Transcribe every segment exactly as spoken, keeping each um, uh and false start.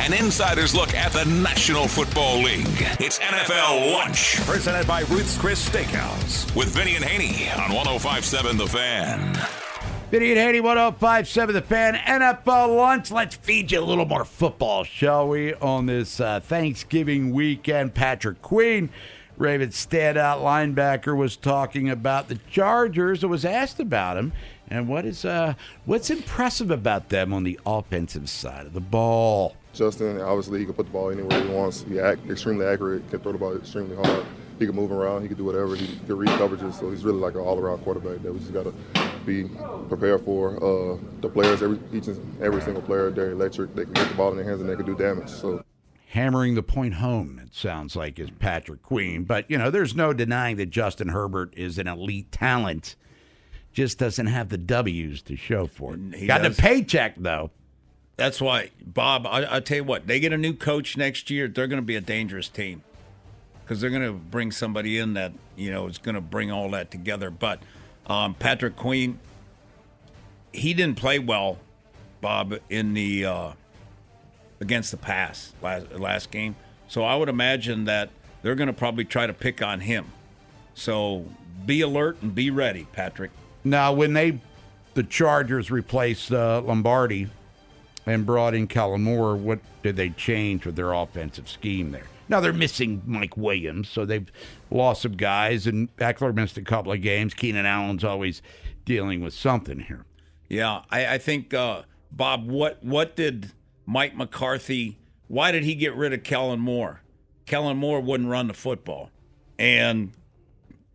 An insider's look at the National Football League. It's N F L Lunch, presented by Ruth's Chris Steakhouse, with Vinny and Haney on one oh five point seven The Fan. Vinny and Haney, one oh five point seven The Fan, N F L Lunch. Let's feed you a little more football, shall we, on this uh, Thanksgiving weekend. Patrick Queen, Ravens standout linebacker, was talking about the Chargers and was asked about him. And what is uh, what's impressive about them on the offensive side of the ball? Justin, obviously, he can put the ball anywhere he wants. He's extremely accurate, can throw the ball extremely hard. He can move around. He can do whatever. He can read coverages. So he's really like an all-around quarterback that we just got to be prepared for. Uh, the players, every, each and every single player, they're electric. They can get the ball in their hands and they can do damage. So. Hammering the point home, it sounds like, is Patrick Queen. But, you know, there's no denying that Justin Herbert is an elite talent. Just doesn't have the W's to show for it. He Got does. The paycheck, though. That's why, Bob, I, I tell you what, they get a new coach next year, they're going to be a dangerous team because they're going to bring somebody in that, you know, is going to bring all that together. But um, Patrick Queen, he didn't play well, Bob, in the uh, against the pass last, last game. So I would imagine that they're going to probably try to pick on him. So be alert and be ready, Patrick. Now, when they, the Chargers replaced uh, Lombardi and brought in Kellen Moore, what did they change with their offensive scheme there? Now, they're missing Mike Williams, so they've lost some guys, and Eckler missed a couple of games. Keenan Allen's always dealing with something here. Yeah, I, I think, uh, Bob, what, what did Mike McCarthy, why did he get rid of Kellen Moore? Kellen Moore wouldn't run the football, and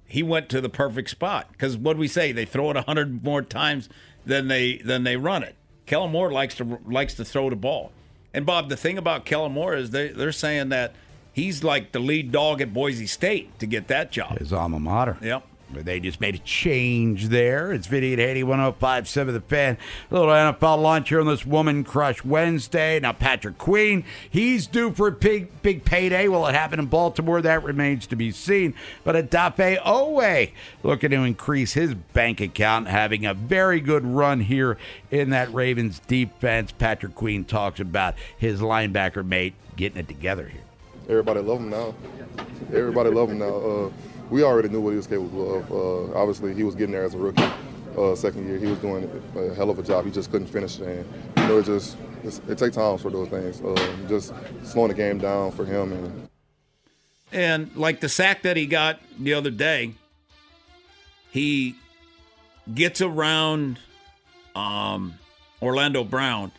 he went to the perfect spot because what we say, they throw it a hundred more times than they than they run it. Kellen Moore likes to likes to throw the ball, and Bob, the thing about Kellen Moore is they they're saying that he's like the lead dog at Boise State to get that job. His alma mater. Yep. But they just made a change there. It's Vinny at eighty-one oh five point seven The Fan. A little N F L Lunch here on this Woman Crush Wednesday. Now, Patrick Queen, he's due for a big, big payday. Will it happen in Baltimore? That remains to be seen. But Adeoye Owe looking to increase his bank account, having a very good run here in that Ravens defense. Patrick Queen talks about his linebacker mate getting it together here. Everybody love him now. Everybody love him now. Uh, We already knew what he was capable of. Uh, obviously, he was getting there as a rookie. Uh, second year, he was doing a hell of a job. He just couldn't finish it. And, you know, it just it takes time for those things. Uh, just slowing the game down for him. And, and like the sack that he got the other day, he gets around um, Orlando Brown.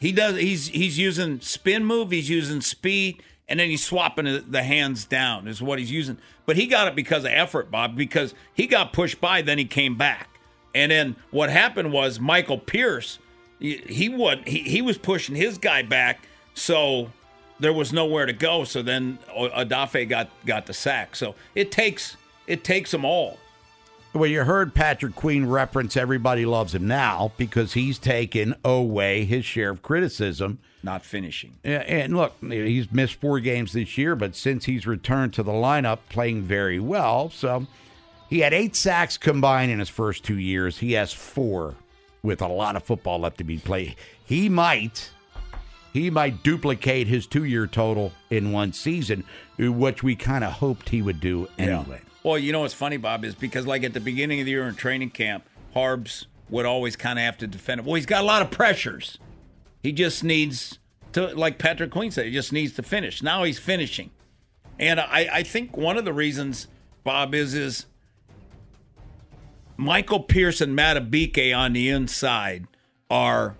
He does. He's he's using spin move. He's using speed. And then he's swapping the hands down is what he's using. But he got it because of effort, Bob, because he got pushed by, then he came back. And then what happened was Michael Pierce, he would he, he was pushing his guy back, so there was nowhere to go. So then Adeoye got, got the sack. So it takes it takes them all. Well, you heard Patrick Queen reference everybody loves him now because he's taken away his share of criticism. Not finishing. And look, he's missed four games this year, but since he's returned to the lineup, playing very well. So he had eight sacks combined in his first two years. He has four with a lot of football left to be played. He might, he might duplicate his two-year total in one season, which we kind of hoped he would do anyway. Yeah. Well, you know what's funny, Bob, is because, like, at the beginning of the year in training camp, Harbs would always kind of have to defend him. Well, he's got a lot of pressures. He just needs to, like Patrick Queen said, he just needs to finish. Now he's finishing. And I, I think one of the reasons, Bob, is is Michael Pierce and Matabike on the inside are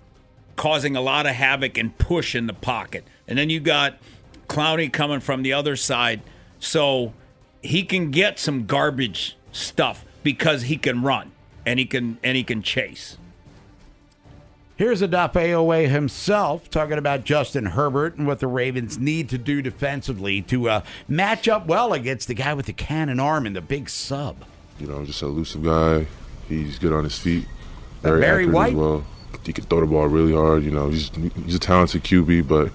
causing a lot of havoc and push in the pocket. And then you got Clowney coming from the other side. So he can get some garbage stuff because he can run and he can and he can chase. Here's Adeoye Owe himself talking about Justin Herbert and what the Ravens need to do defensively to uh, match up well against the guy with the cannon arm and the big sub. You know, just an elusive guy. He's good on his feet. Very Barry accurate White. As well. He can throw the ball really hard. You know, he's he's a talented Q B, but,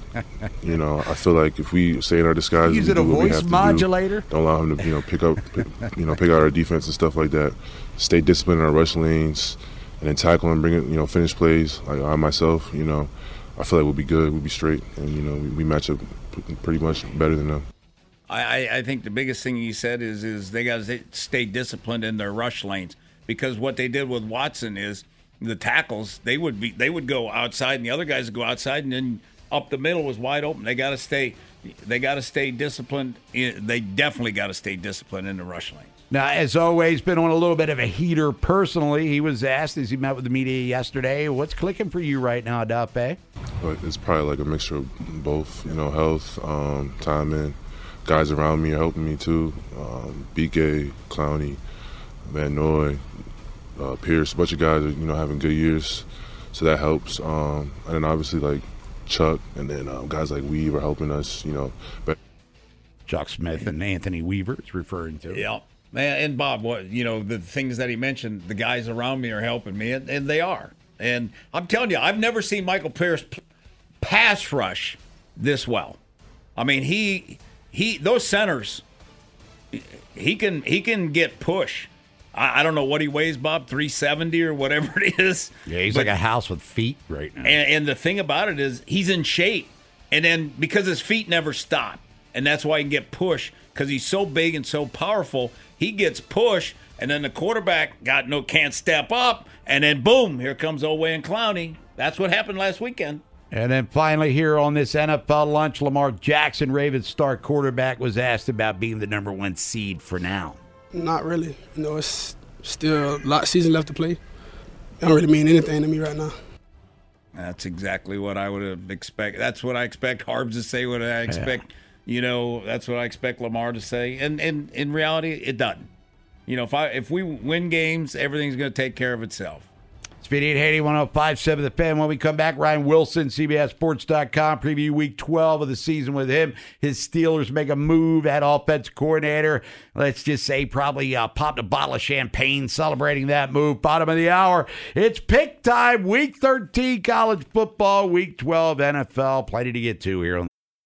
you know, I feel like if we stay in our disguise, use it a voice modulator. Do, don't allow him to, you know, pick up, pick, you know, pick out our defense and stuff like that. Stay disciplined in our rush lanes, and then tackle and bring it, you know, finish plays. Like I myself, you know, I feel like we'll be good, we'll be straight, and you know, we, we match up pretty much better than them. I, I think the biggest thing he said is is they got to stay disciplined in their rush lanes, because what they did with Watson is, the tackles, they would be they would go outside and the other guys would go outside, and then up the middle was wide open. They got to stay they got to stay disciplined. They definitely got to stay disciplined in the rush lane. Now, as always, been on a little bit of a heater personally. He was asked as he met with the media yesterday, what's clicking for you right now, Adape? It's probably like a mixture of both, you know, health, um, time in. Guys around me are helping me too. Um, B K, Clowney, Van Noy, Uh, Pierce, a bunch of guys are, you know, having good years, so that helps. Um, and then obviously like Chuck, and then uh, guys like Weave are helping us, you know. But Chuck Smith and Anthony Weaver is referring to. Yeah, and Bob, what you know, the things that he mentioned, the guys around me are helping me, and, and they are. And I'm telling you, I've never seen Michael Pierce pass rush this well. I mean, he he those centers, he can he can get push. I don't know what he weighs, Bob, three seventy or whatever it is. Yeah, he's but, like a house with feet right now. And, and the thing about it is he's in shape. And then because his feet never stop, and that's why he can get pushed, because he's so big and so powerful, he gets pushed, and then the quarterback got no can't step up, and then boom, here comes Owe and Clowney. That's what happened last weekend. And then finally here on this N F L Lunch, Lamar Jackson, Ravens star quarterback, was asked about being the number one seed for now. Not really. You know, it's still a lot of season left to play. It don't really mean anything to me right now. That's exactly what I would have expected. That's what I expect Harbs to say, what I expect, yeah. You know, that's what I expect Lamar to say. And, and in reality, it doesn't. You know, if I if we win games, everything's going to take care of itself. It's fifty-eight eighty, one oh five point seven The Fan. When we come back, Ryan Wilson, C B S Sports dot com, preview week twelve of the season with him. His Steelers make a move at offensive coordinator. Let's just say probably uh, popped a bottle of champagne celebrating that move. Bottom of the hour, it's pick time, week thirteen college football, week twelve N F L. Plenty to get to here.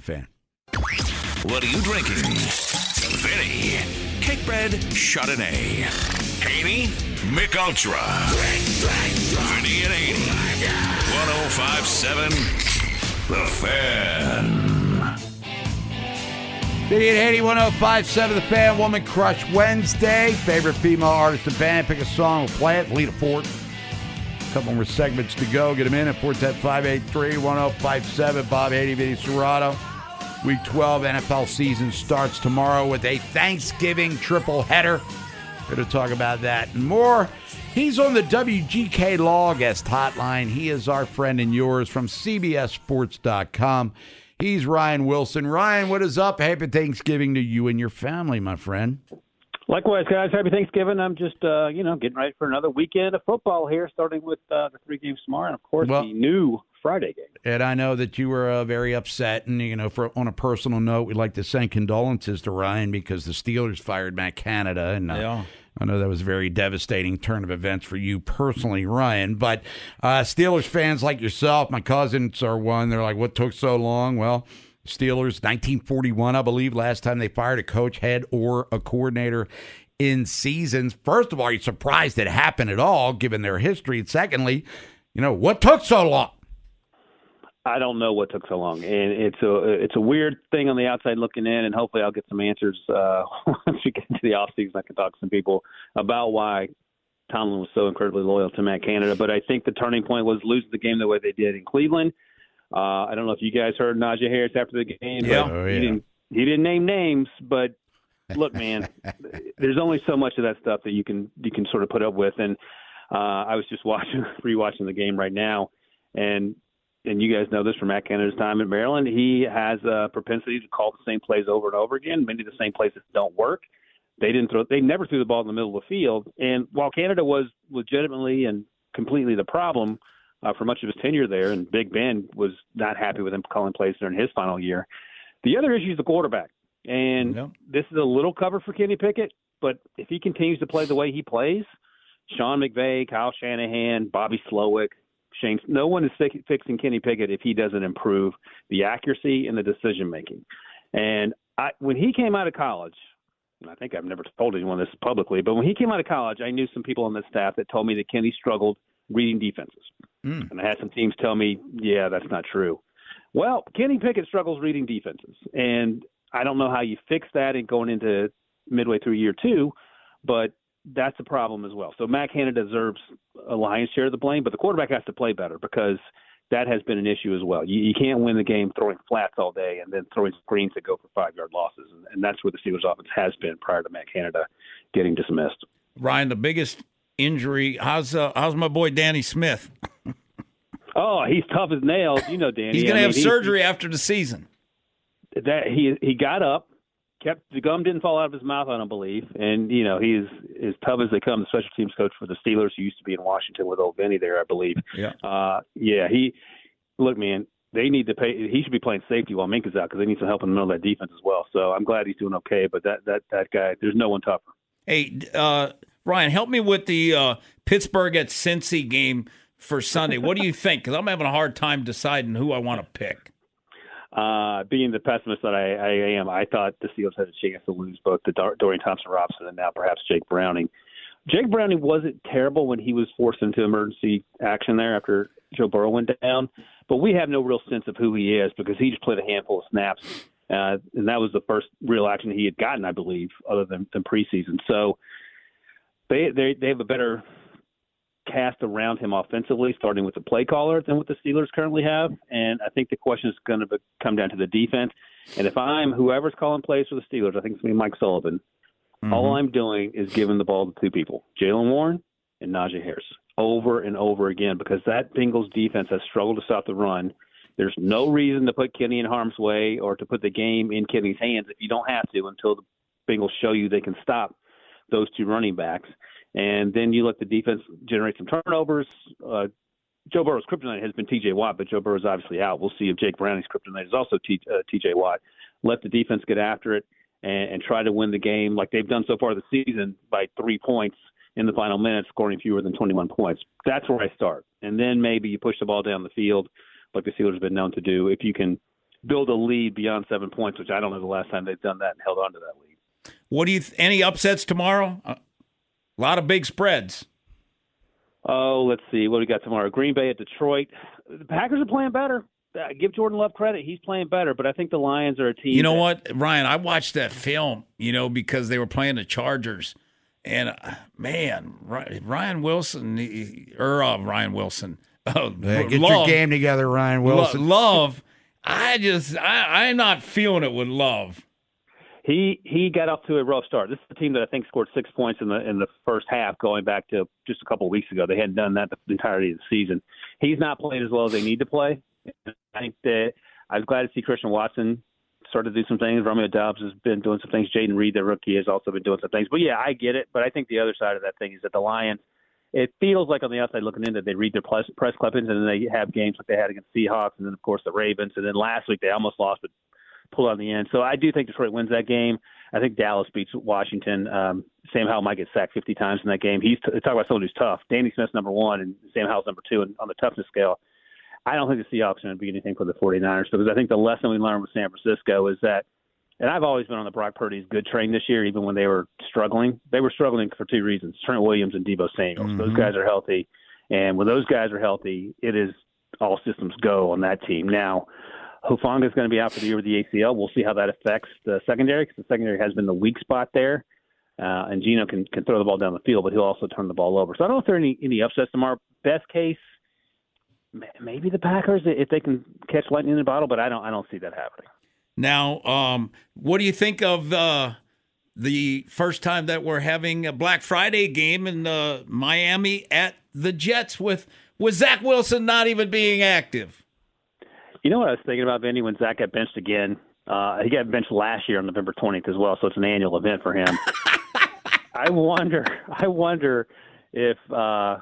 Fan. What are you drinking? Vinny. Cake bread, Chardonnay. Haney, Mick Ultra. Vinny and Haney. one oh five point seven The Fan. Vinny and Haney, one oh five point seven The Fan. Woman Crush Wednesday. Favorite female artist in band. Pick a song, we'll play it. Lead a fort. Couple more segments to go. Get them in at four one zero, five eight three, one zero five seven. Bob Haney, Vinny Serrato. Week twelve N F L season starts tomorrow with a Thanksgiving triple header. Going to talk about that and more. He's on the W G K Law Guest Hotline. He is our friend and yours from C B S Sports dot com. He's Ryan Wilson. Ryan, what is up? Happy Thanksgiving to you and your family, my friend. Likewise, guys. Happy Thanksgiving. I'm just, uh, you know, getting ready for another weekend of football here, starting with uh, the three games tomorrow and, of course, well, the new Friday game. And I know that you were uh, very upset. And, you know, for on a personal note, we'd like to send condolences to Ryan because the Steelers fired Matt Canada. And uh, yeah. I know that was a very devastating turn of events for you personally, Ryan. But uh, Steelers fans like yourself, my cousins are one. They're like, what took so long? Well, Steelers, nineteen forty-one, I believe, last time they fired a coach, head, or a coordinator in seasons. First of all, you're surprised it happened at all, given their history. And secondly, you know, what took so long? I don't know what took so long, and it's a it's a weird thing on the outside looking in, and hopefully I'll get some answers uh, once we get into the offseason. I can talk to some people about why Tomlin was so incredibly loyal to Matt Canada, but I think the turning point was losing the game the way they did in Cleveland. Uh, I don't know if you guys heard Najee Harris after the game. Yeah, well, oh, yeah. He didn't, he didn't name names, but look, man, there's only so much of that stuff that you can you can sort of put up with, and uh, I was just watching rewatching the game right now, and – and you guys know this from Matt Canada's time in Maryland, he has a propensity to call the same plays over and over again, many of the same plays that don't work. They didn't throw, they never threw the ball in the middle of the field. And while Canada was legitimately and completely the problem uh, for much of his tenure there, and Big Ben was not happy with him calling plays during his final year, the other issue is the quarterback. And yeah. This is a little cover for Kenny Pickett, but if he continues to play the way he plays, Sean McVay, Kyle Shanahan, Bobby Slowick, Shane, no one is fixing Kenny Pickett if he doesn't improve the accuracy and the decision-making. And I, when he came out of college, and I think I've never told anyone this publicly, but when he came out of college, I knew some people on the staff that told me that Kenny struggled reading defenses. Mm. And I had some teams tell me, yeah, that's not true. Well, Kenny Pickett struggles reading defenses. And I don't know how you fix that and going into midway through year two, but that's a problem as well. So Matt Canada deserves a lion's share of the blame, but the quarterback has to play better because that has been an issue as well. You, you can't win the game throwing flats all day and then throwing screens that go for five-yard losses, and, and that's where the Steelers' offense has been prior to Matt Canada getting dismissed. Ryan, the biggest injury, how's uh, how's my boy Danny Smith? Oh, he's tough as nails. You know Danny. He's going to have mean, surgery he, after the season. That he he got up. Kept the gum didn't fall out of his mouth, I don't believe. And, you know, he's as tough as they come, the special teams coach for the Steelers, who used to be in Washington with old Vinny there, I believe. Yeah. Uh, yeah, he – look, man, they need to pay – he should be playing safety while Mink is out because they need some help in the middle of that defense as well. So I'm glad he's doing okay, but that that, that guy – there's no one tougher. Hey, uh, Ryan, help me with the uh, Pittsburgh at Cincy game for Sunday. What do you think? Because I'm having a hard time deciding who I want to pick. Uh, being the pessimist that I, I am, I thought the Steelers had a chance to lose both the Dor- Dorian Thompson-Robinson and now perhaps Jake Browning. Jake Browning wasn't terrible when he was forced into emergency action there after Joe Burrow went down, but we have no real sense of who he is because he just played a handful of snaps, uh, and that was the first real action he had gotten, I believe, other than, than preseason. So they, they they have a better cast around him offensively, starting with the play caller, than what the Steelers currently have. And I think the question is going to come down to the defense. And if I'm whoever's calling plays for the Steelers, I think it's going to be Mike Sullivan. Mm-hmm. All I'm doing is giving the ball to two people, Jalen Warren and Najee Harris, over and over again, because that Bengals defense has struggled to stop the run. There's no reason to put Kenny in harm's way or to put the game in Kenny's hands if you don't have to until the Bengals show you they can stop those two running backs. And then you let the defense generate some turnovers, uh, Joe Burrow's kryptonite has been T J. Watt, but Joe Burrow's obviously out. We'll see if Jake Browning's kryptonite is also T J. Watt. Let the defense get after it and, and try to win the game like they've done so far this season by three points in the final minute, scoring fewer than twenty-one points. That's where I start. And then maybe you push the ball down the field like the Steelers have been known to do if you can build a lead beyond seven points, which I don't know the last time they've done that and held on to that lead. What do you th- any upsets tomorrow? A lot of big spreads. Oh, let's see. What do we got tomorrow? Green Bay at Detroit. The Packers are playing better. Uh, give Jordan Love credit. He's playing better, but I think the Lions are a team. You know that- what, Ryan? I watched that film, you know, because they were playing the Chargers. And, uh, man, Ryan Wilson, he, or uh, Ryan Wilson. Oh, yeah, get Love, your game together, Ryan Wilson. Love, I just, I, I'm not feeling it with Love. He he got off to a rough start. This is the team that I think scored six points in the in the first half, going back to just a couple of weeks ago. They hadn't done that the entirety of the season. He's not playing as well as they need to play. I think that I was glad to see Christian Watson start to do some things. Romeo Doubs has been doing some things. Jaden Reed, the rookie, has also been doing some things. But, yeah, I get it. But I think the other side of that thing is that the Lions, it feels like on the outside looking in that they read their press, press clippings and then they have games like they had against Seahawks and then, of course, the Ravens. And then last week they almost lost, but pull on the end. So I do think Detroit wins that game. I think Dallas beats Washington. Um, Sam Howell might get sacked fifty times in that game. He's t- talk about someone who's tough. Danny Smith's number one and Sam Howell's number two and on the toughness scale. I don't think the Seahawks are going to be anything for the 49ers because I think the lesson we learned with San Francisco is that, and I've always been on the Brock Purdy's good train this year, even when they were struggling. They were struggling for two reasons, Trent Williams and Deebo Samuel. Mm-hmm. Those guys are healthy. And when those guys are healthy, it is all systems go on that team. Now, Hufanga is going to be out for the year with the A C L. We'll see how that affects the secondary because the secondary has been the weak spot there. Uh, and Geno can, can throw the ball down the field, but he'll also turn the ball over. So I don't know if there are any, any upsets tomorrow. Best case, maybe the Packers if they can catch lightning in a bottle, but I don't I don't see that happening. Now, um, what do you think of uh, the first time that we're having a Black Friday game in uh, Miami at the Jets with, with Zach Wilson not even being active? You know what I was thinking about, Vinny, when Zach got benched again? Uh, he got benched last year on November twentieth as well, so it's an annual event for him. I wonder I wonder if uh,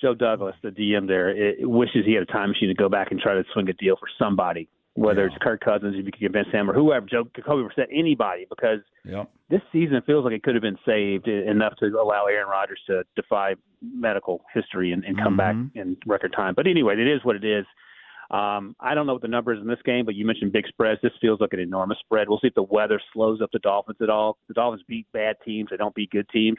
Joe Douglas, the D M there, it, wishes he had a time machine to go back and try to swing a deal for somebody, whether yeah. it's Kirk Cousins, if you could convince him, or whoever, Joe, Jacoby Brissett, anybody, because yeah. this season feels like it could have been saved enough to allow Aaron Rodgers to defy medical history and, and come mm-hmm. back in record time. But anyway, it is what it is. Um, I don't know what the number is in this game, but you mentioned big spreads. This feels like an enormous spread. We'll see if the weather slows up the Dolphins at all. The Dolphins beat bad teams. They don't beat good teams.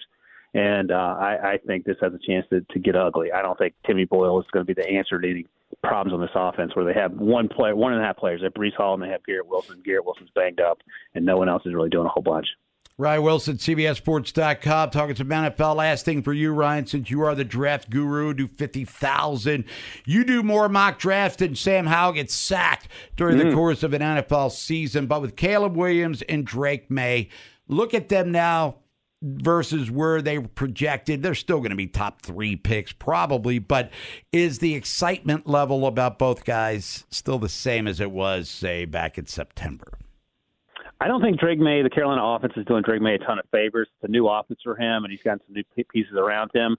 And uh, I, I think this has a chance to, to get ugly. I don't think Timmy Boyle is going to be the answer to any problems on this offense where they have one player, one and a half players. They have Breece Hall and they have Garrett Wilson. Garrett Wilson's banged up, and no one else is really doing a whole bunch. Ryan Wilson, C B S Sports dot com, talking some N F L. Last thing for you, Ryan, since you are the draft guru, do fifty thousand. You do more mock drafts than Sam Howell gets sacked during mm. the course of an N F L season. But with Caleb Williams and Drake May, look at them now versus where they were projected. They're still going to be top three picks probably, but is the excitement level about both guys still the same as it was, say, back in September? I don't think Drake May, the Carolina offense, is doing Drake May a ton of favors. It's a new offense for him, and he's gotten some new pieces around him.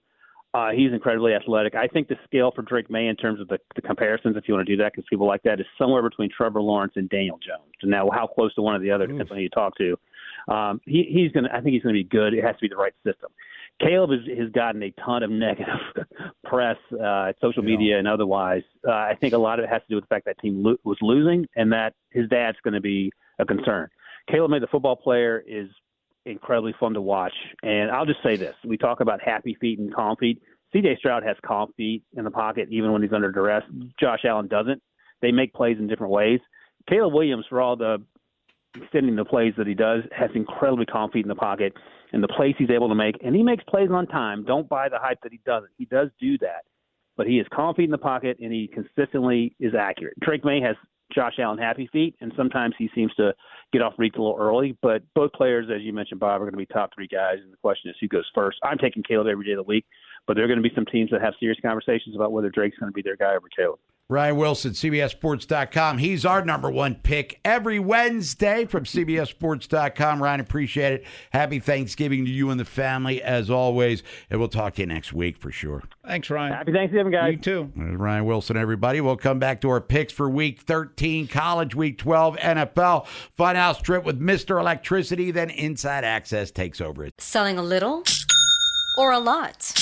Uh, he's incredibly athletic. I think the scale for Drake May in terms of the, the comparisons, if you want to do that, because people like that, is somewhere between Trevor Lawrence and Daniel Jones. And now, how close to one or the other depends on who you talk to. Um, he, he's going. I think he's going to be good. It has to be the right system. Caleb has, has gotten a ton of negative press, uh, social yeah. media and otherwise. Uh, I think a lot of it has to do with the fact that team lo- was losing and that his dad's going to be a concern. Caleb May, the football player, is incredibly fun to watch. And I'll just say this. We talk about happy feet and calm feet. C J. Stroud has calm feet in the pocket even when he's under duress. Josh Allen doesn't. They make plays in different ways. Caleb Williams, for all the extending the plays that he does, has incredibly calm feet in the pocket and the plays he's able to make. And he makes plays on time. Don't buy the hype that he doesn't. He does do that. But he is calm feet in the pocket, and he consistently is accurate. Drake May has Josh Allen happy feet, and sometimes he seems to get off reads a little early. But both players, as you mentioned, Bob, are going to be top three guys, and the question is who goes first. I'm taking Caleb every day of the week, but there are going to be some teams that have serious conversations about whether Drake's going to be their guy over Caleb. Ryan Wilson, C B S Sports dot com. He's our number one pick every Wednesday from C B S Sports dot com. Ryan, appreciate it. Happy Thanksgiving to you and the family, as always. And we'll talk to you next week for sure. Thanks, Ryan. Happy Thanksgiving, guys. You too. There's Ryan Wilson, everybody. We'll come back to our picks for Week thirteen, College, Week twelve, N F L. Funhouse trip with Mister Electricity, then Inside Access takes over. Selling a little or a lot?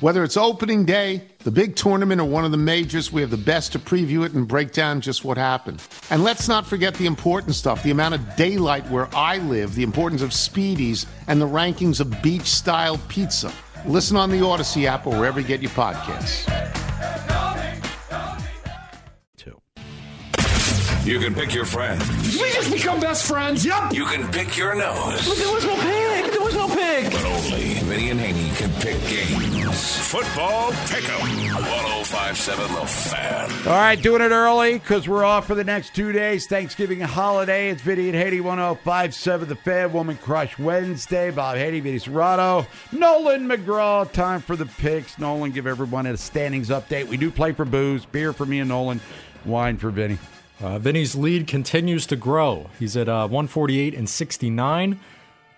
Whether it's opening day, the big tournament, or one of the majors, we have the best to preview it and break down just what happened. And let's not forget the important stuff, the amount of daylight where I live, the importance of speedies, and the rankings of beach-style pizza. Listen on the Odyssey app or wherever you get your podcasts. You can pick your friends. We just become best friends. Yep. You can pick your nose. But there was no pig. There was no pig. But only Vinny and Haney can pick games. Football Pick'em. one oh five seven The Fan. All right, doing it early because we're off for the next two days. Thanksgiving holiday. It's Vinny and Haney, one oh five seven The Fan. Woman Crush Wednesday. Bob Haney, Vinny Serrato, Nolan McGraw. Time for the picks. Nolan, give everyone a standings update. We do play for booze. Beer for me and Nolan. Wine for Vinny. Uh, Vinny's lead continues to grow. He's at uh, one forty-eight and sixty-nine.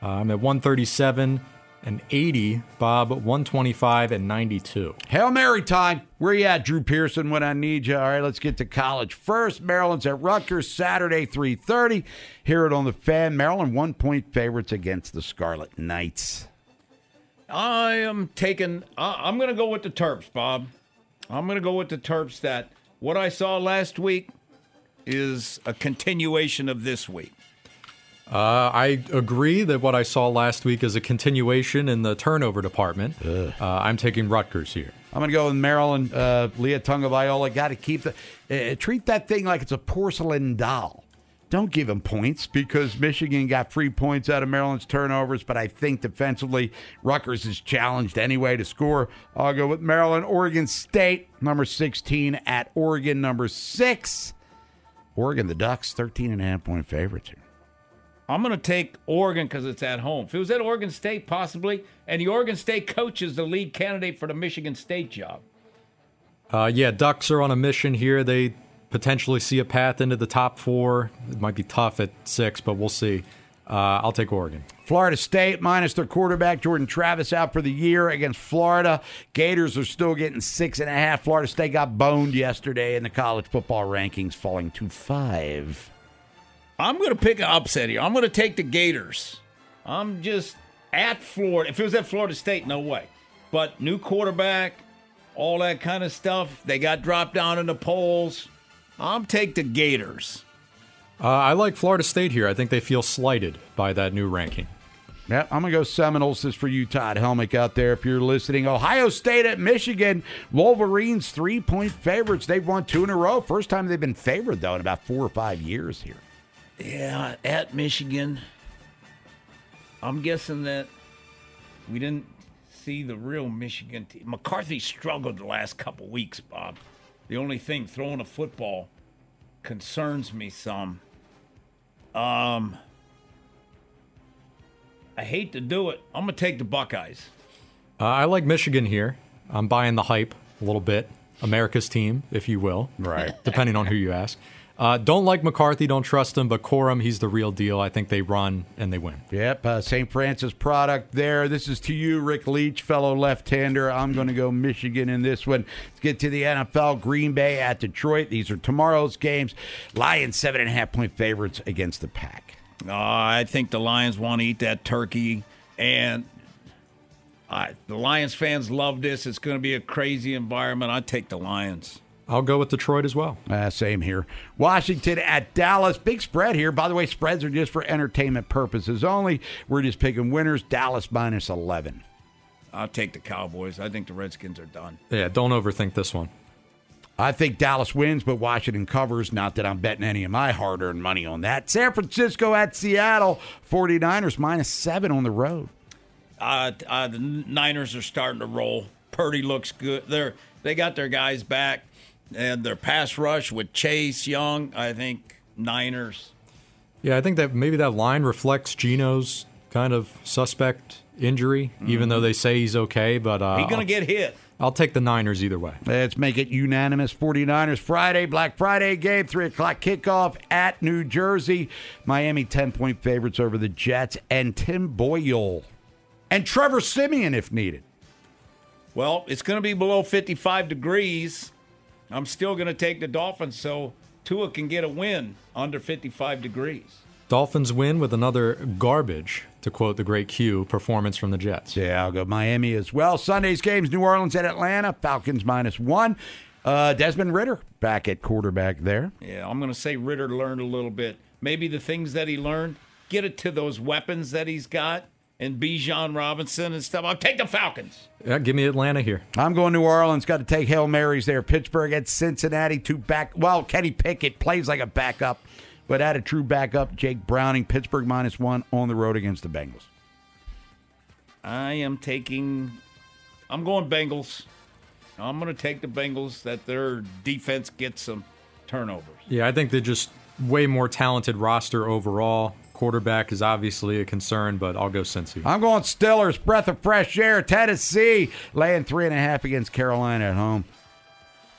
Uh, I'm at one thirty-seven and eighty. Bob, one twenty-five and ninety-two. Hail Mary time. Where you at, Drew Pearson, when I need you? All right, let's get to college first. Maryland's at Rutgers, Saturday, three thirty. Hear it on the Fan. Maryland, one-point favorites against the Scarlet Knights. I am taking uh, – I'm going to go with the Terps, Bob. I'm going to go with the Terps that what I saw last week – is a continuation of this week. Uh, I agree that what I saw last week is a continuation in the turnover department. Uh, I'm taking Rutgers here. I'm going to go with Maryland. Uh, Leah Tunga-Viola got to keep the uh, treat that thing like it's a porcelain doll. Don't give them points because Michigan got free points out of Maryland's turnovers, but I think defensively Rutgers is challenged anyway to score. I'll go with Maryland. Oregon State, number sixteen at Oregon, number six. Oregon, the Ducks, thirteen and a half point favorites here. I'm going to take Oregon because it's at home. If it was at Oregon State, possibly, and the Oregon State coach is the lead candidate for the Michigan State job. Uh, yeah, Ducks are on a mission here. They potentially see a path into the top four. It might be tough at six, but we'll see. Uh, I'll take Oregon. Florida State minus their quarterback, Jordan Travis, out for the year against Florida. Gators are still getting six and a half. Florida State got boned yesterday in the college football rankings, falling to five. I'm going to pick an upset here. I'm going to take the Gators. I'm just at Florida. If it was at Florida State, no way. But new quarterback, all that kind of stuff. They got dropped down in the polls. I'm take the Gators. Uh, I like Florida State here. I think they feel slighted by that new ranking. Yeah, I'm going to go Seminoles. This is for you, Todd Helmick, out there if you're listening. Ohio State at Michigan. Wolverines, three-point favorites. They've won two in a row. First time they've been favored, though, in about four or five years here. Yeah, at Michigan. I'm guessing that we didn't see the real Michigan team. McCarthy struggled the last couple weeks, Bob. The only thing, throwing a football concerns me some. Um, I hate to do it. I'm going to take the Buckeyes. Uh, I like Michigan here. I'm buying the hype a little bit. America's team, if you will. Right. Depending on who you ask. Uh, don't like McCarthy, don't trust him, but Corum, he's the real deal. I think they run and they win. Yep, uh, Saint Francis product there. This is to you, Rick Leach, fellow left-hander. I'm going to go Michigan in this one. Let's get to the N F L. Green Bay at Detroit. These are tomorrow's games. Lions, seven and a half point favorites against the Pack. Uh, I think the Lions want to eat that turkey, and uh, the Lions fans love this. It's going to be a crazy environment. I take the Lions. I'll go with Detroit as well. Uh, same here. Washington at Dallas. Big spread here. By the way, spreads are just for entertainment purposes only. We're just picking winners. Dallas minus eleven. I'll take the Cowboys. I think the Redskins are done. Yeah, don't overthink this one. I think Dallas wins, but Washington covers. Not that I'm betting any of my hard-earned money on that. San Francisco at Seattle. forty-niners minus seven on the road. Uh, uh, the Niners are starting to roll. Purdy looks good. They're, they got their guys back. And their pass rush with Chase Young, I think Niners. Yeah, I think that maybe that line reflects Geno's kind of suspect injury, mm-hmm. even though they say he's okay. But uh, he's going to get hit. I'll take the Niners either way. Let's make it unanimous. forty-niners Friday, Black Friday game, three o'clock kickoff at New Jersey. Miami ten-point favorites over the Jets and Tim Boyle. And Trevor Siemian if needed. Well, it's going to be below fifty-five degrees. I'm still going to take the Dolphins, so Tua can get a win under fifty-five degrees. Dolphins win with another garbage, to quote the great Q, performance from the Jets. Yeah, I'll go Miami as well. Sunday's games, New Orleans at Atlanta, Falcons minus one. Uh, Desmond Ridder back at quarterback there. Yeah, I'm going to say Ridder learned a little bit. Maybe the things that he learned, get it to those weapons that he's got. And Bijan Robinson and stuff. I'll take the Falcons. Yeah, give me Atlanta here. I'm going New Orleans. Got to take Hail Marys there. Pittsburgh at Cincinnati. Two back. Well, Kenny Pickett plays like a backup, but at a true backup, Jake Browning. Pittsburgh minus one on the road against the Bengals. I am taking – I'm going Bengals. I'm going to take the Bengals that their defense gets some turnovers. Yeah, I think they're just way more talented roster overall. Quarterback is obviously a concern, but I'll go Cincy. I'm going Steelers, breath of fresh air. Tennessee laying three and a half against Carolina at home.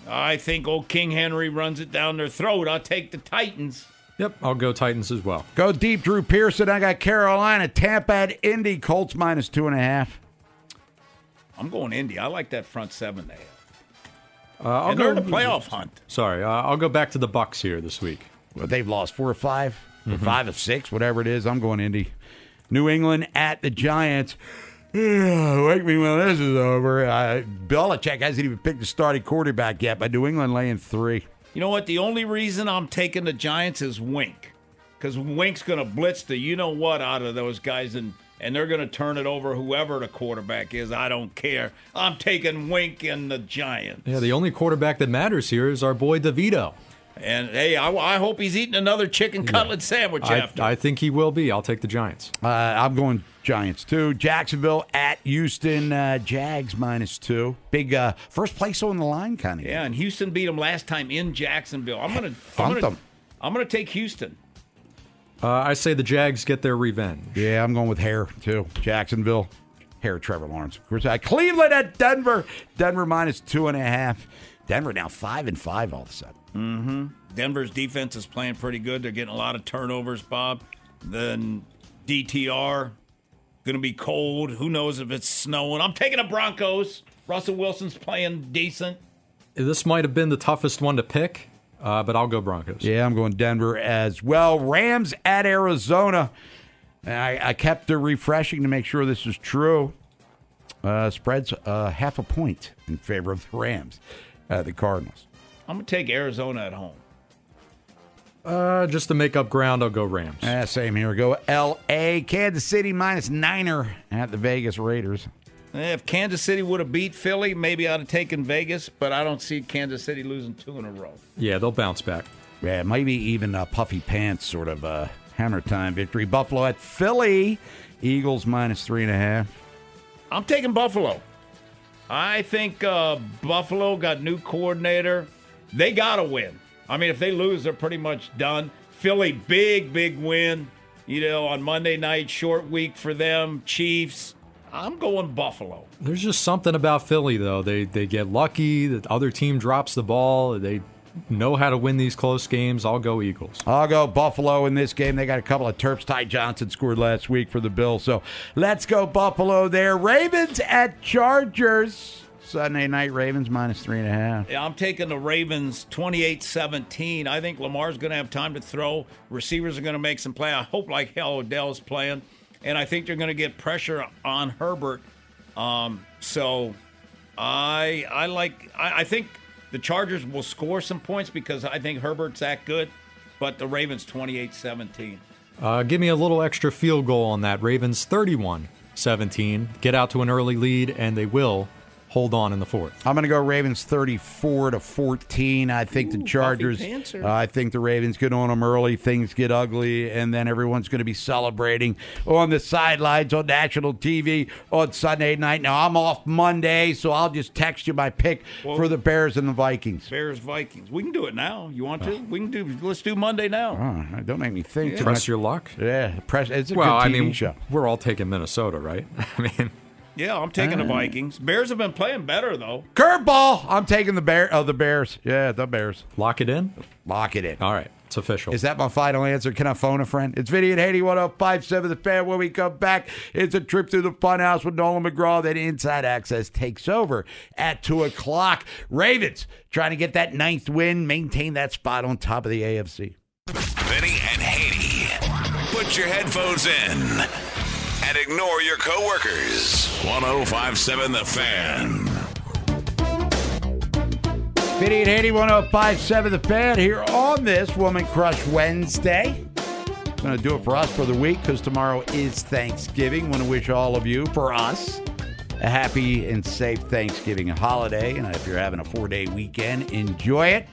I think old King Henry runs it down their throat. I'll take the Titans. Yep, I'll go Titans as well. Go deep, Drew Pearson. I got Carolina, Tampa at Indy, Colts minus two and a half. I'm going Indy. I like that front seven they have. Uh, I'll and go in the playoff hunt. Sorry, uh, I'll go back to the Bucs here this week. Well, they've lost four or five. Mm-hmm. Five of six, whatever it is, I'm going Indy. New England at the Giants. Wake me when this is over. Uh, Belichick hasn't even picked a starting quarterback yet, but New England laying three. You know what? The only reason I'm taking the Giants is Wink, because Wink's going to blitz the you-know-what out of those guys, and, and they're going to turn it over whoever the quarterback is. I don't care. I'm taking Wink and the Giants. Yeah, the only quarterback that matters here is our boy DeVito. And, hey, I, I hope he's eating another chicken cutlet yeah. sandwich I, after. I think he will be. I'll take the Giants. Uh, I'm going Giants, too. Jacksonville at Houston. Uh, Jags minus two. Big uh, first place on the line kind of. Yeah, game. And Houston beat them last time in Jacksonville. I'm going to I'm going to take Houston. Uh, I say the Jags get their revenge. Yeah, I'm going with Hare, too. Jacksonville, Hare, Trevor Lawrence. Of course, uh, Cleveland at Denver. Denver minus two and a half. Denver now five and five all of a sudden. Mm-hmm. Denver's defense is playing pretty good. They're getting a lot of turnovers, Bob. Then D T R, going to be cold. Who knows if it's snowing. I'm taking the Broncos. Russell Wilson's playing decent. This might have been the toughest one to pick, uh, but I'll go Broncos. Yeah, I'm going Denver as well. Rams at Arizona. I, I kept the refreshing to make sure this is true. Uh, spreads uh, half a point in favor of the Rams. Uh, the Cardinals. I'm going to take Arizona at home. Uh, just to make up ground, I'll go Rams. Uh, same here. Go L A. Kansas City minus niner at the Vegas Raiders. If Kansas City would have beat Philly, maybe I'd have taken Vegas, but I don't see Kansas City losing two in a row. Yeah, they'll bounce back. Yeah, maybe even a puffy pants sort of a hammer time victory. Buffalo at Philly. Eagles minus three and a half. I'm taking Buffalo. I think uh, Buffalo got new coordinator. They got to win. I mean, if they lose, they're pretty much done. Philly, big, big win. You know, on Monday night, short week for them. Chiefs. I'm going Buffalo. There's just something about Philly, though. They they get lucky. The other team drops the ball. They know how to win these close games. I'll go Eagles. I'll go Buffalo in this game. They got a couple of Terps. Ty Johnson scored last week for the Bills. So let's go Buffalo there. Ravens at Chargers. Sunday night, Ravens minus three and a half. Yeah, I'm taking the Ravens twenty-eight seventeen. I think Lamar's going to have time to throw. Receivers are going to make some play. I hope like hell Odell's playing. And I think they're going to get pressure on Herbert. Um, so I I like I, I think the Chargers will score some points because I think Herbert's that good. But the Ravens twenty-eight seventeen. Uh, give me a little extra field goal on that. Ravens thirty-one seventeen. Get out to an early lead, and they will hold on in the fourth. I'm going to go Ravens thirty-four to fourteen. I think Ooh, the Chargers, uh, I think the Ravens get on them early. Things get ugly, and then everyone's going to be celebrating on the sidelines, on national T V, on Sunday night. Now, I'm off Monday, so I'll just text you my pick well, for the Bears and the Vikings. Bears, Vikings. We can do it now. You want to? Uh, we can do. Let's do Monday now. Uh, don't make me think. Yeah. Press your luck? Yeah. Press, it's a well, good T V I mean, show. We're all taking Minnesota, right? I mean... Yeah, I'm taking the Vikings. Bears have been playing better, though. Curveball! I'm taking the Bear, oh, the Bears. Yeah, the Bears. Lock it in? Lock it in. All right, it's official. Is that my final answer? Can I phone a friend? It's Vinny and Haney, one oh five point seven The Fan. When we come back, it's a trip through the funhouse with Nolan McGraw. Then Inside Access takes over at two o'clock. Ravens trying to get that ninth win, maintain that spot on top of the A F C. Vinny and Haney, put your headphones in. And ignore your coworkers. one oh five point seven The Fan. Vinny and Haney, one oh five point seven The Fan here on this Woman Crush Wednesday. It's going to do it for us for the week because tomorrow is Thanksgiving. Want to wish all of you, for us, a happy and safe Thanksgiving holiday. And if you're having a four-day weekend, enjoy it.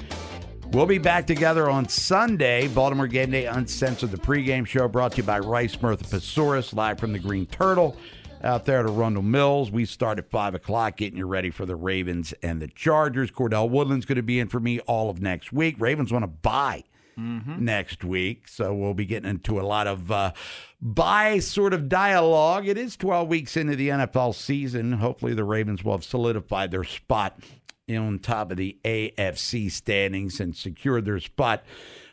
We'll be back together on Sunday. Baltimore Game Day Uncensored, the pregame show brought to you by Rice Murtha Pesaurus, live from the Green Turtle out there at Arundel Mills. We start at five o'clock, getting you ready for the Ravens and the Chargers. Cordell Woodland's going to be in for me all of next week. Ravens want to buy mm-hmm. next week, so we'll be getting into a lot of uh, buy sort of dialogue. It is twelve weeks into the N F L season. Hopefully the Ravens will have solidified their spot on top of the A F C standings and secured their spot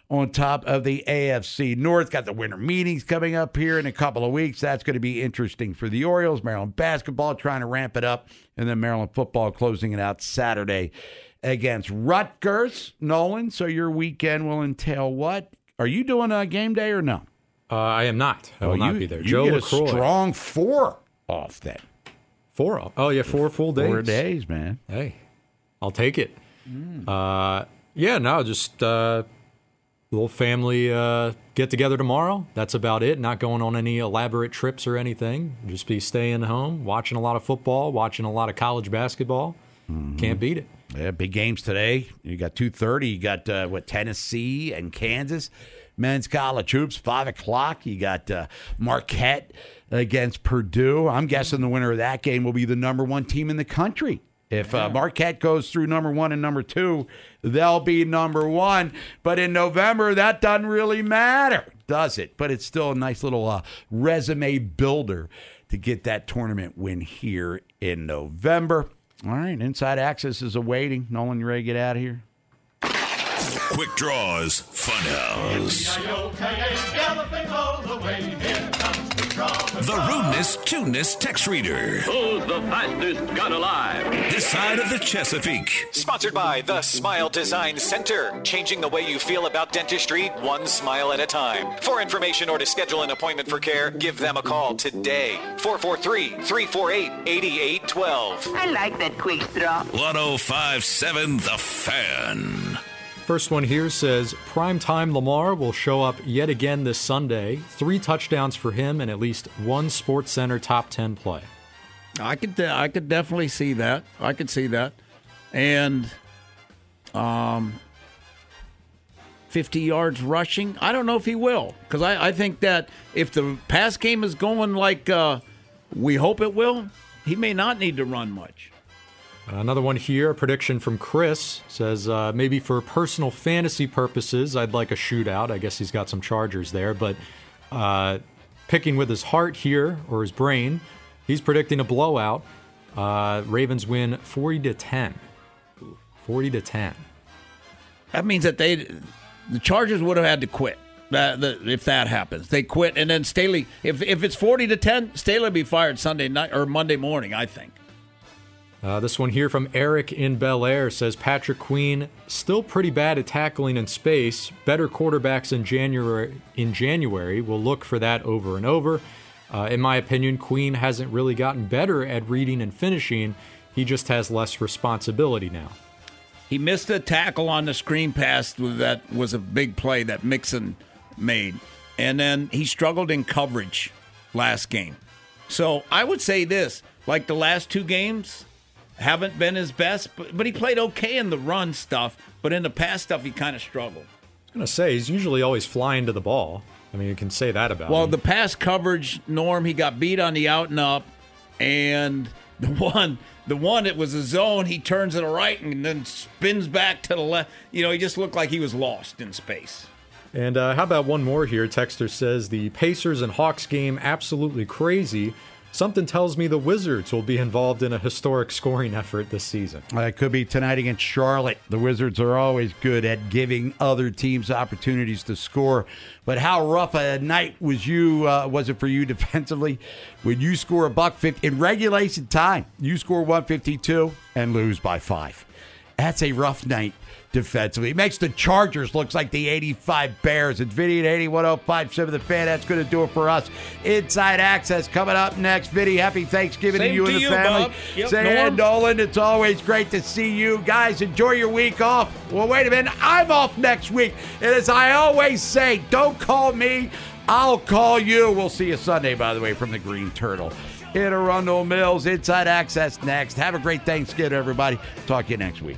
on top of the A F C North. Got the winter meetings coming up here in a couple of weeks. That's going to be interesting for the Orioles. Maryland basketball trying to ramp it up, and then Maryland football closing it out Saturday against Rutgers. Nolan, so your weekend will entail what? Are you doing a game day or no? Uh, I am not. I will well, you, not be there. You Joe get LaCroix. A strong four off then. Four off? Oh, yeah, four full days. Four days, man. Hey. I'll take it. Mm. Uh, yeah, no, just a uh, little family uh, get-together tomorrow. That's about it. Not going on any elaborate trips or anything. Just be staying home, watching a lot of football, watching a lot of college basketball. Mm-hmm. Can't beat it. Yeah, big games today. You got two thirty. You got, uh, what, Tennessee and Kansas. Men's college hoops, five o'clock. You got uh, Marquette against Purdue. I'm guessing the winner of that game will be the number one team in the country. If uh, Marquette goes through number one and number two, they'll be number one. But in November, that doesn't really matter, does it? But it's still a nice little uh, resume builder to get that tournament win here in November. All right, Inside Access is awaiting. Nolan, you ready to get out of here? Quick Draws Funhouse. The rudeness, cuteness text reader. Who's the fastest gun alive? This side of the Chesapeake. Sponsored by the Smile Design Center. Changing the way you feel about dentistry, one smile at a time. For information or to schedule an appointment for care, give them a call today. four four three, three four eight, eight eight one two. I like that Quick Draw. one oh five point seven The Fan. First one here says, Primetime Lamar will show up yet again this Sunday. Three touchdowns for him and at least one SportsCenter top ten play. I could I could definitely see that. I could see that. And um, fifty yards rushing. I don't know if he will, because I, I think that if the pass game is going like uh, we hope it will, he may not need to run much. Another one here, a prediction from Chris, says uh, maybe for personal fantasy purposes, I'd like a shootout. I guess he's got some Chargers there, but uh, picking with his heart here, or his brain, he's predicting a blowout. Uh, Ravens win forty to ten. forty to ten. That means that they, the Chargers would have had to quit. Uh, the, if that happens, they quit, and then Staley. If if it's forty to ten, Staley will be fired Sunday night or Monday morning, I think. Uh, this one here from Eric in Bel Air says Patrick Queen still pretty bad at tackling in space. Better quarterbacks in January. In January, we'll look for that over and over. Uh, in my opinion, Queen hasn't really gotten better at reading and finishing. He just has less responsibility now. He missed a tackle on the screen pass that was a big play that Mixon made, and then he struggled in coverage last game. So I would say this, like the last two games haven't been his best, but, but he played okay in the run stuff, but in the pass stuff he kind of struggled. I was going to say, he's usually always flying to the ball. I mean, you can say that about well, him. Well, the pass coverage, Norm, he got beat on the out and up, and the one, the one it was a zone, he turns to the right and then spins back to the left. You know, he just looked like he was lost in space. And uh, how about one more here? Texter says, the Pacers and Hawks game, absolutely crazy. Something tells me the Wizards will be involved in a historic scoring effort this season. Well, that could be tonight against Charlotte. The Wizards are always good at giving other teams opportunities to score. But how rough a night was you? Uh, was it for you defensively? When you score a buck fifty in regulation time, you score one fifty-two and lose by five. That's a rough night defensively. It makes the Chargers look like the eighty-five Bears. It's Vinny at eighty-one oh five point seven The Fan. That's going to do it for us. Inside Access coming up next. Vinny, happy Thanksgiving Same to you to and the you, family. Yep, Sam Nolan, it's always great to see you. Guys, enjoy your week off. Well, wait a minute. I'm off next week. And as I always say, don't call me. I'll call you. We'll see you Sunday, by the way, from the Green Turtle in Arundel Mills. Inside Access next. Have a great Thanksgiving, everybody. Talk to you next week.